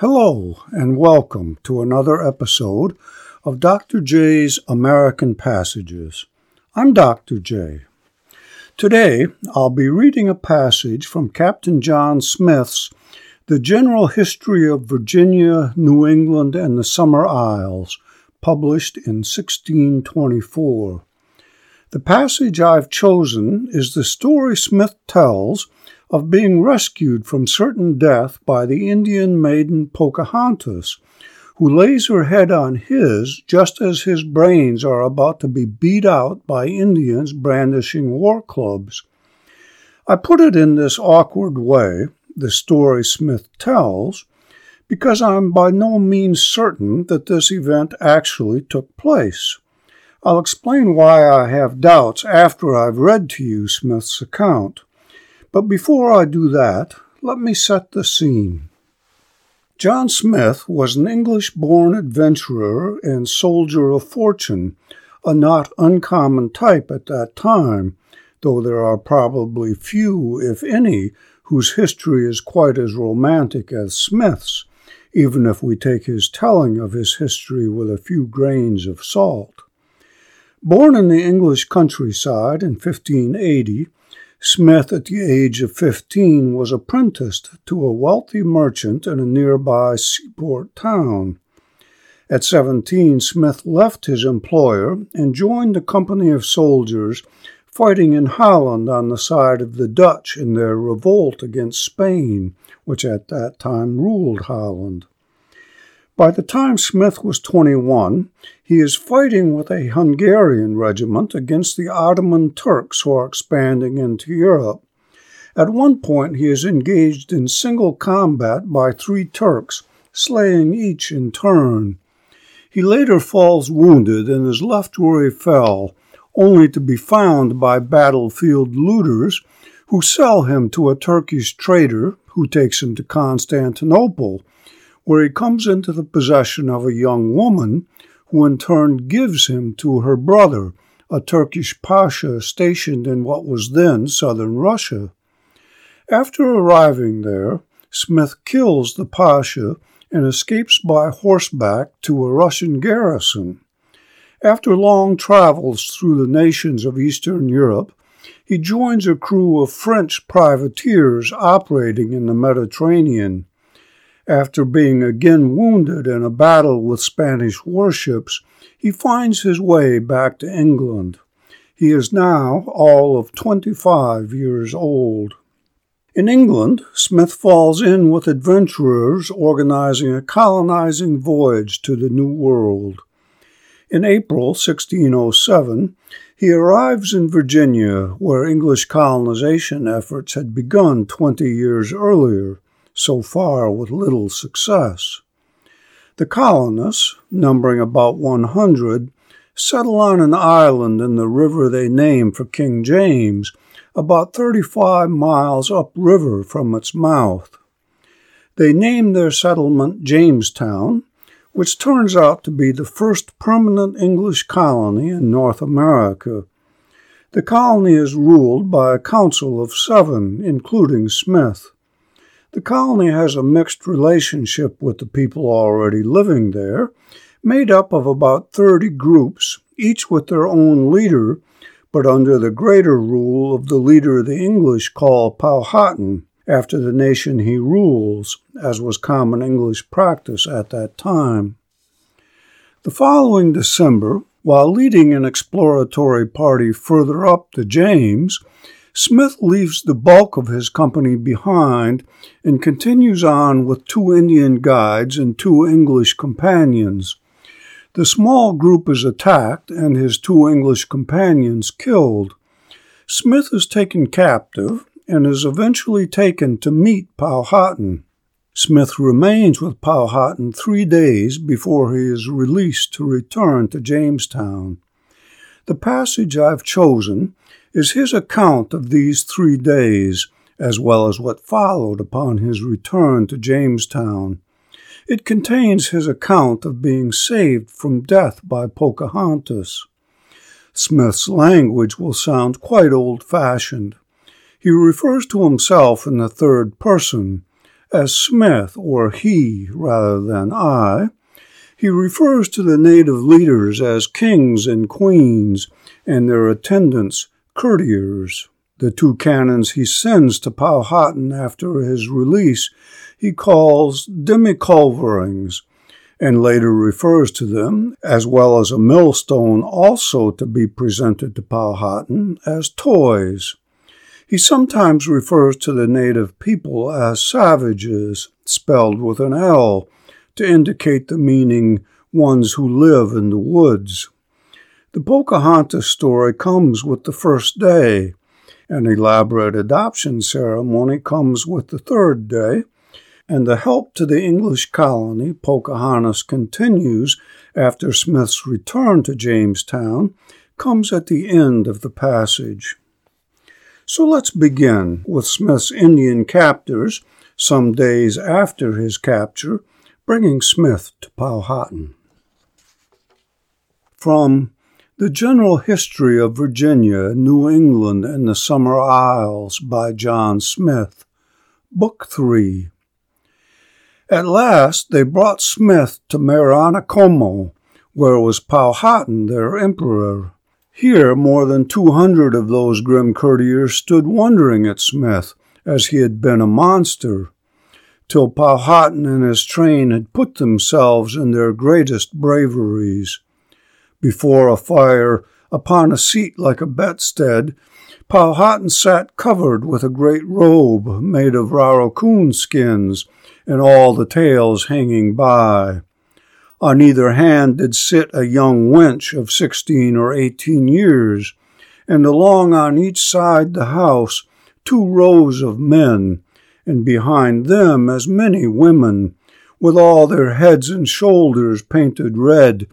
Hello and welcome to another episode of Dr. J's American Passages. I'm Dr. J. Today I'll be reading a passage from Captain John Smith's The General History of Virginia, New England, and the Summer Isles, published in 1624. The passage I've chosen is the story Smith tells of being rescued from certain death by the Indian maiden Pocahontas, who lays her head on his just as his brains are about to be beat out by Indians brandishing war clubs. I put it in this awkward way, the story Smith tells, because I'm by no means certain that this event actually took place. I'll explain why I have doubts after I've read to you Smith's account. But before I do that, let me set the scene. John Smith was an English-born adventurer and soldier of fortune, a not uncommon type at that time, though there are probably few, if any, whose history is quite as romantic as Smith's, even if we take his telling of his history with a few grains of salt. Born in the English countryside in 1580, Smith, at the age of 15, was apprenticed to a wealthy merchant in a nearby seaport town. At 17, Smith left his employer and joined a company of soldiers fighting in Holland on the side of the Dutch in their revolt against Spain, which at that time ruled Holland. By the time Smith was 21, he is fighting with a Hungarian regiment against the Ottoman Turks who are expanding into Europe. At one point, he is engaged in single combat by three Turks, slaying each in turn. He later falls wounded and is left where he fell, only to be found by battlefield looters who sell him to a Turkish trader who takes him to Constantinople, where he comes into the possession of a young woman who in turn gives him to her brother, a Turkish pasha stationed in what was then southern Russia. After arriving there, Smith kills the pasha and escapes by horseback to a Russian garrison. After long travels through the nations of Eastern Europe, he joins a crew of French privateers operating in the Mediterranean. After being again wounded in a battle with Spanish warships, he finds his way back to England. He is now all of 25 years old. In England, Smith falls in with adventurers organizing a colonizing voyage to the New World. In April 1607, he arrives in Virginia, where English colonization efforts had begun 20 years earlier. So far with little success. The colonists, numbering about 100, settle on an island in the river they named for King James, about 35 miles upriver from its mouth. They name their settlement Jamestown, which turns out to be the first permanent English colony in North America. The colony is ruled by a council of 7, including Smith. The colony has a mixed relationship with the people already living there, made up of about 30 groups, each with their own leader, but under the greater rule of the leader the English call Powhatan, after the nation he rules, as was common English practice at that time. The following December, while leading an exploratory party further up the James, Smith leaves the bulk of his company behind and continues on with 2 Indian guides and 2 English companions. The small group is attacked and his 2 English companions killed. Smith is taken captive and is eventually taken to meet Powhatan. Smith remains with Powhatan 3 days before he is released to return to Jamestown. The passage I've chosen is his account of these 3 days, as well as what followed upon his return to Jamestown. It contains his account of being saved from death by Pocahontas. Smith's language will sound quite old-fashioned. He refers to himself in the 3rd person, as Smith, or he rather than I. He refers to the native leaders as kings and queens, and their attendants, courtiers. The two canons he sends to Powhatan after his release he calls demi-culverings, and later refers to them, as well as a millstone also to be presented to Powhatan, as toys. He sometimes refers to the native people as savages, spelled with an L, to indicate the meaning ones who live in the woods. The Pocahontas story comes with the first day. An elaborate adoption ceremony comes with the third day, and the help to the English colony, Pocahontas, continues after Smith's return to Jamestown, comes at the end of the passage. So let's begin with Smith's Indian captors, some days after his capture, bringing Smith to Powhatan. From The General History of Virginia, New England, and the Summer Isles by John Smith, Book 3. At last they brought Smith to Maranacomo, where was Powhatan, their emperor. Here more than 200 of those grim courtiers stood wondering at Smith, as he had been a monster, till Powhatan and his train had put themselves in their greatest braveries. Before a fire, upon a seat like a bedstead, Powhatan sat covered with a great robe made of rarokun skins, and all the tails hanging by. On either hand did sit a young wench of 16 or 18 years, and along on each side the house 2 rows of men, and behind them as many women, with all their heads and shoulders painted red,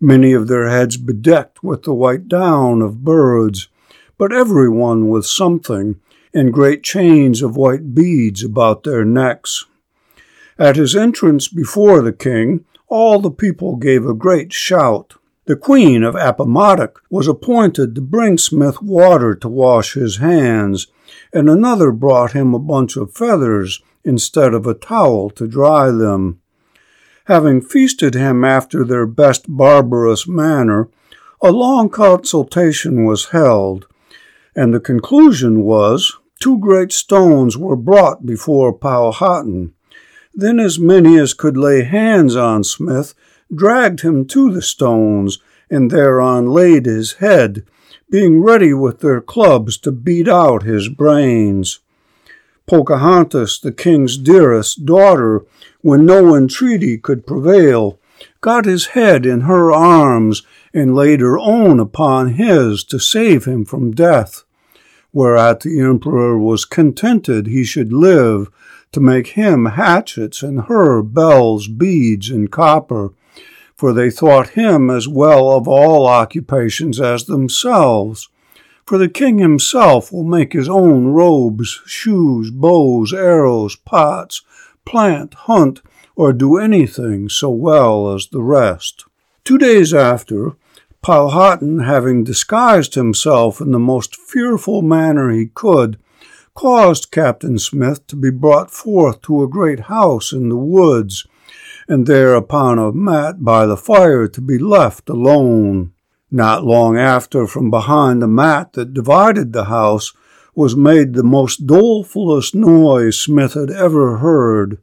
many of their heads bedecked with the white down of birds, but every one with something, and great chains of white beads about their necks. At his entrance before the king, all the people gave a great shout. The Queen of Appomattox was appointed to bring Smith water to wash his hands, and another brought him a bunch of feathers instead of a towel to dry them. Having feasted him after their best barbarous manner, a long consultation was held, and the conclusion was 2 great stones were brought before Powhatan. Then as many as could lay hands on Smith dragged him to the stones, and thereon laid his head, being ready with their clubs to beat out his brains. Pocahontas, the king's dearest daughter, when no entreaty could prevail, got his head in her arms, and laid her own upon his to save him from death, whereat the emperor was contented he should live, to make him hatchets and her bells, beads, and copper, for they thought him as well of all occupations as themselves. For the king himself will make his own robes, shoes, bows, arrows, pots, plant, hunt, or do anything so well as the rest. 2 days after, Powhatan, having disguised himself in the most fearful manner he could, caused Captain Smith to be brought forth to a great house in the woods, and there upon a mat by the fire to be left alone. Not long after, from behind the mat that divided the house was made the most dolefulest noise Smith had ever heard.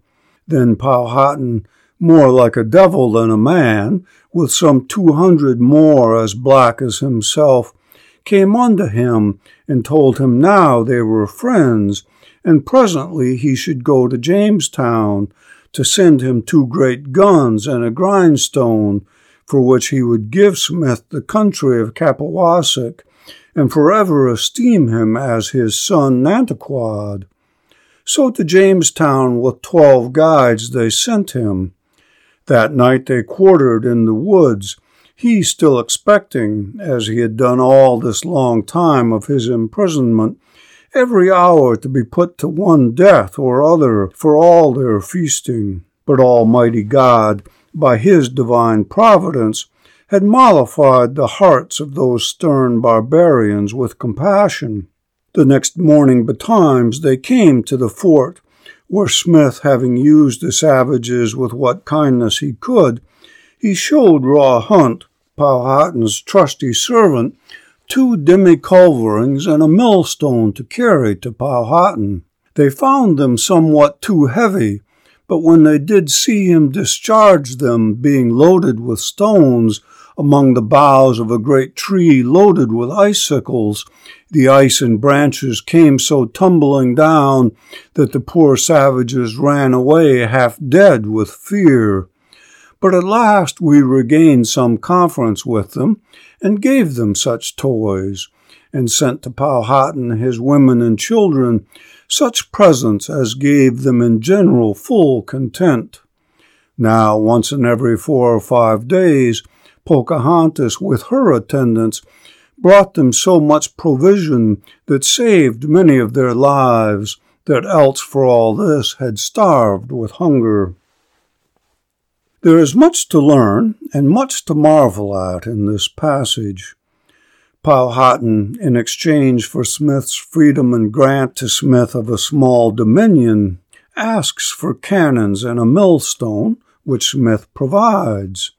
Then Powhatan, more like a devil than a man, with some 200 more as black as himself, came unto him, and told him now they were friends, and presently he should go to Jamestown, to send him 2 great guns and a grindstone, for which he would give Smith the country of Kapawasik, and forever esteem him as his son Nantiquad. So to Jamestown with 12 guides they sent him. That night they quartered in the woods, he still expecting, as he had done all this long time of his imprisonment, every hour to be put to one death or other for all their feasting. But Almighty God, by his divine providence, had mollified the hearts of those stern barbarians with compassion. The next morning betimes they came to the fort, where Smith, having used the savages with what kindness he could, he showed Raw Hunt, Powhatan's trusty servant, 2 demi-culverings and a millstone to carry to Powhatan. They found them somewhat too heavy, but when they did see him discharge them, being loaded with stones, among the boughs of a great tree loaded with icicles, the ice and branches came so tumbling down that the poor savages ran away half dead with fear. But at last we regained some conference with them, and gave them such toys, and sent to Powhatan his women and children such presents as gave them in general full content. Now, once in every 4 or 5 days, Pocahontas, with her attendants, brought them so much provision that saved many of their lives, that else for all this had starved with hunger. There is much to learn and much to marvel at in this passage. Powhatan, in exchange for Smith's freedom and grant to Smith of a small dominion, asks for cannons and a millstone, which Smith provides.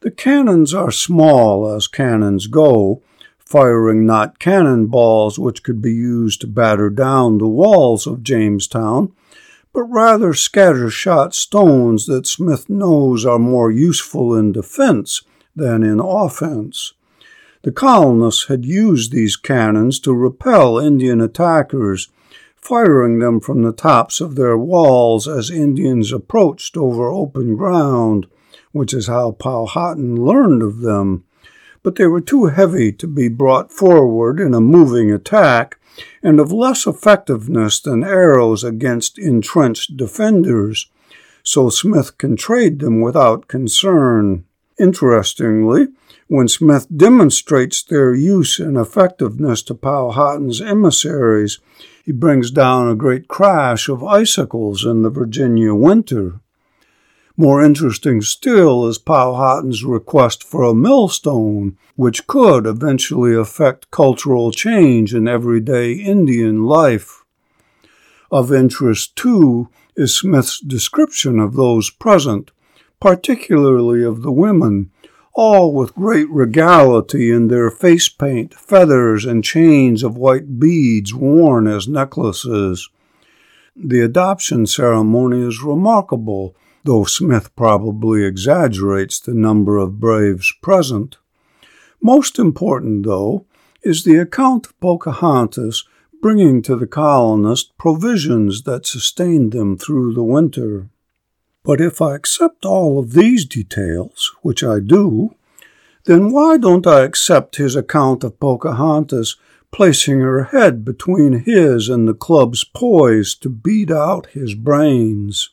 The cannons are small as cannons go, firing not cannonballs which could be used to batter down the walls of Jamestown, but rather scattershot stones that Smith knows are more useful in defense than in offense. The colonists had used these cannons to repel Indian attackers, firing them from the tops of their walls as Indians approached over open ground, which is how Powhatan learned of them, but they were too heavy to be brought forward in a moving attack, and of less effectiveness than arrows against entrenched defenders, so Smith can trade them without concern. Interestingly, when Smith demonstrates their use and effectiveness to Powhatan's emissaries, he brings down a great crash of icicles in the Virginia winter. More interesting still is Powhatan's request for a millstone, which could eventually affect cultural change in everyday Indian life. Of interest, too, is Smith's description of those present, particularly of the women, all with great regality in their face paint, feathers, and chains of white beads worn as necklaces. The adoption ceremony is remarkable, though Smith probably exaggerates the number of braves present. Most important, though, is the account of Pocahontas bringing to the colonists provisions that sustained them through the winter. But if I accept all of these details, which I do, then why don't I accept his account of Pocahontas placing her head between his and the club's poised to beat out his brains?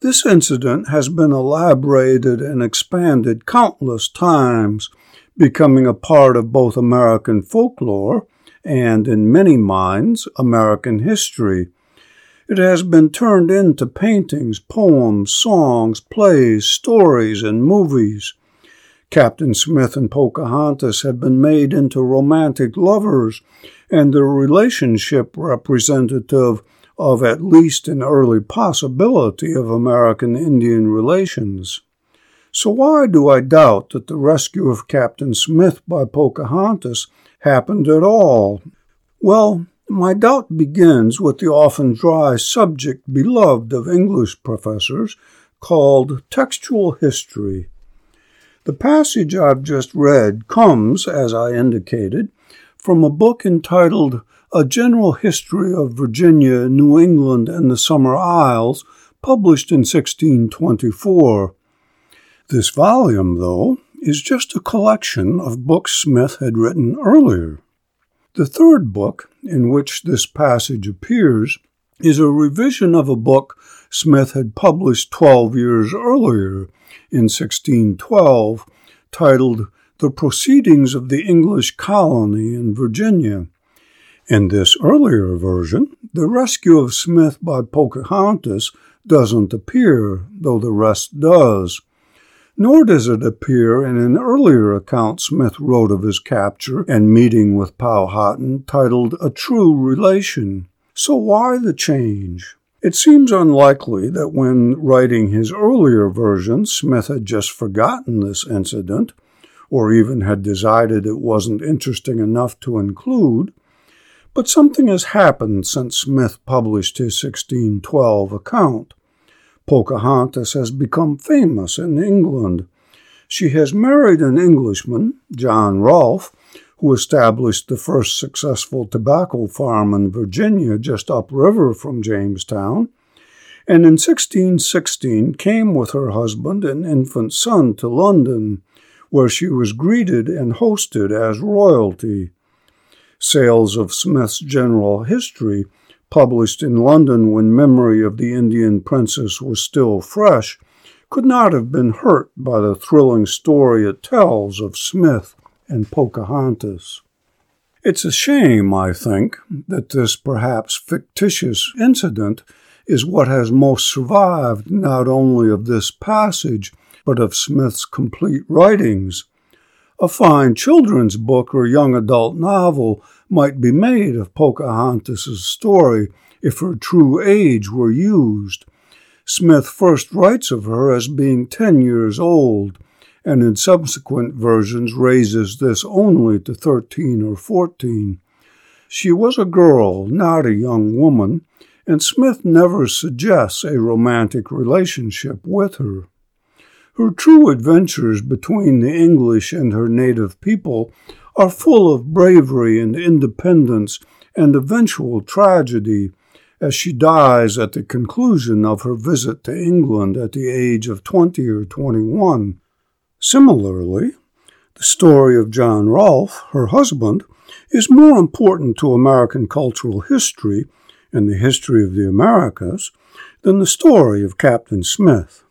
This incident has been elaborated and expanded countless times, becoming a part of both American folklore and, in many minds, American history. It has been turned into paintings, poems, songs, plays, stories, and movies. Captain Smith and Pocahontas have been made into romantic lovers, and their relationship representative of at least an early possibility of American-Indian relations. So why do I doubt that the rescue of Captain Smith by Pocahontas happened at all? Well, my doubt begins with the often dry subject beloved of English professors called textual history. The passage I've just read comes, as I indicated, from a book entitled A General History of Virginia, New England, and the Summer Isles, published in 1624. This volume, though, is just a collection of books Smith had written earlier. The third book, in which this passage appears, is a revision of a book Smith had published 12 years earlier, in 1612, titled The Proceedings of the English Colony in Virginia. In this earlier version, the rescue of Smith by Pocahontas doesn't appear, though the rest does. Nor does it appear in an earlier account Smith wrote of his capture and meeting with Powhatan titled A True Relation. So why the change? It seems unlikely that when writing his earlier version, Smith had just forgotten this incident, or even had decided it wasn't interesting enough to include, but something has happened since Smith published his 1612 account. Pocahontas has become famous in England. She has married an Englishman, John Rolfe, who established the first successful tobacco farm in Virginia just upriver from Jamestown, and in 1616 came with her husband and infant son to London, where she was greeted and hosted as royalty. Sales of Smith's General History, published in London when memory of the Indian princess was still fresh, could not have been hurt by the thrilling story it tells of Smith and Pocahontas. It's a shame, I think, that this perhaps fictitious incident is what has most survived not only of this passage, but of Smith's complete writings. A fine children's book or young adult novel might be made of Pocahontas' story if her true age were used. Smith first writes of her as being 10 years old, and in subsequent versions raises this only to 13 or 14. She was a girl, not a young woman, and Smith never suggests a romantic relationship with her. Her true adventures between the English and her native people are full of bravery and independence and eventual tragedy, as she dies at the conclusion of her visit to England at the age of 20 or 21. Similarly, the story of John Rolfe, her husband, is more important to American cultural history and the history of the Americas than the story of Captain Smith.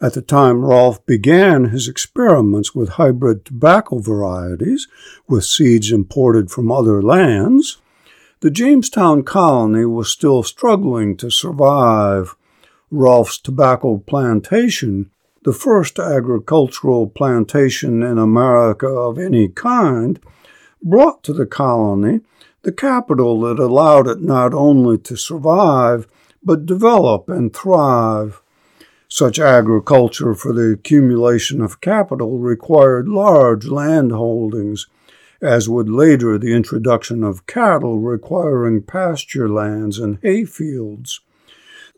At the time Rolfe began his experiments with hybrid tobacco varieties, with seeds imported from other lands, the Jamestown colony was still struggling to survive. Rolfe's tobacco plantation, the first agricultural plantation in America of any kind, brought to the colony the capital that allowed it not only to survive, but develop and thrive. Such agriculture for the accumulation of capital required large land holdings, as would later the introduction of cattle requiring pasture lands and hayfields.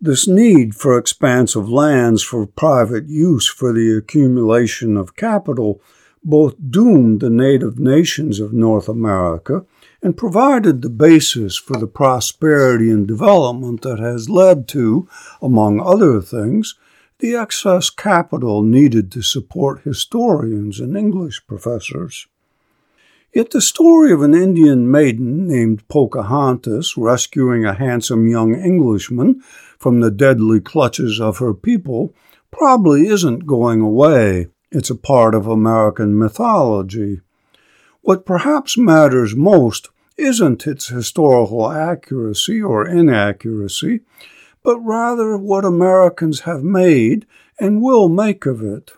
This need for expansive lands for private use for the accumulation of capital both doomed the native nations of North America and provided the basis for the prosperity and development that has led to, among other things, the excess capital needed to support historians and English professors. Yet the story of an Indian maiden named Pocahontas rescuing a handsome young Englishman from the deadly clutches of her people probably isn't going away. It's a part of American mythology. What perhaps matters most isn't its historical accuracy or inaccuracy, but rather what Americans have made and will make of it.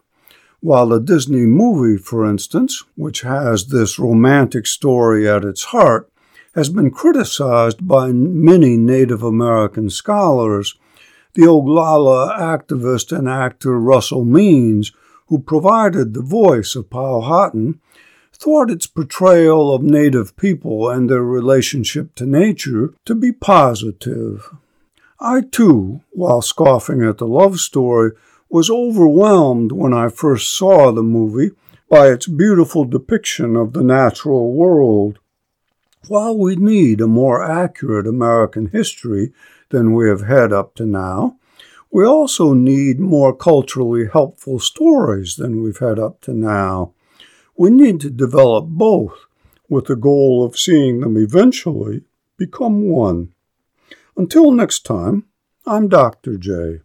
While the Disney movie, for instance, which has this romantic story at its heart, has been criticized by many Native American scholars, the Oglala activist and actor Russell Means, who provided the voice of Powhatan, thought its portrayal of Native people and their relationship to nature to be positive. I, too, while scoffing at the love story, was overwhelmed when I first saw the movie by its beautiful depiction of the natural world. While we need a more accurate American history than we have had up to now, we also need more culturally helpful stories than we've had up to now. We need to develop both, with the goal of seeing them eventually become one. Until next time, I'm Dr. J.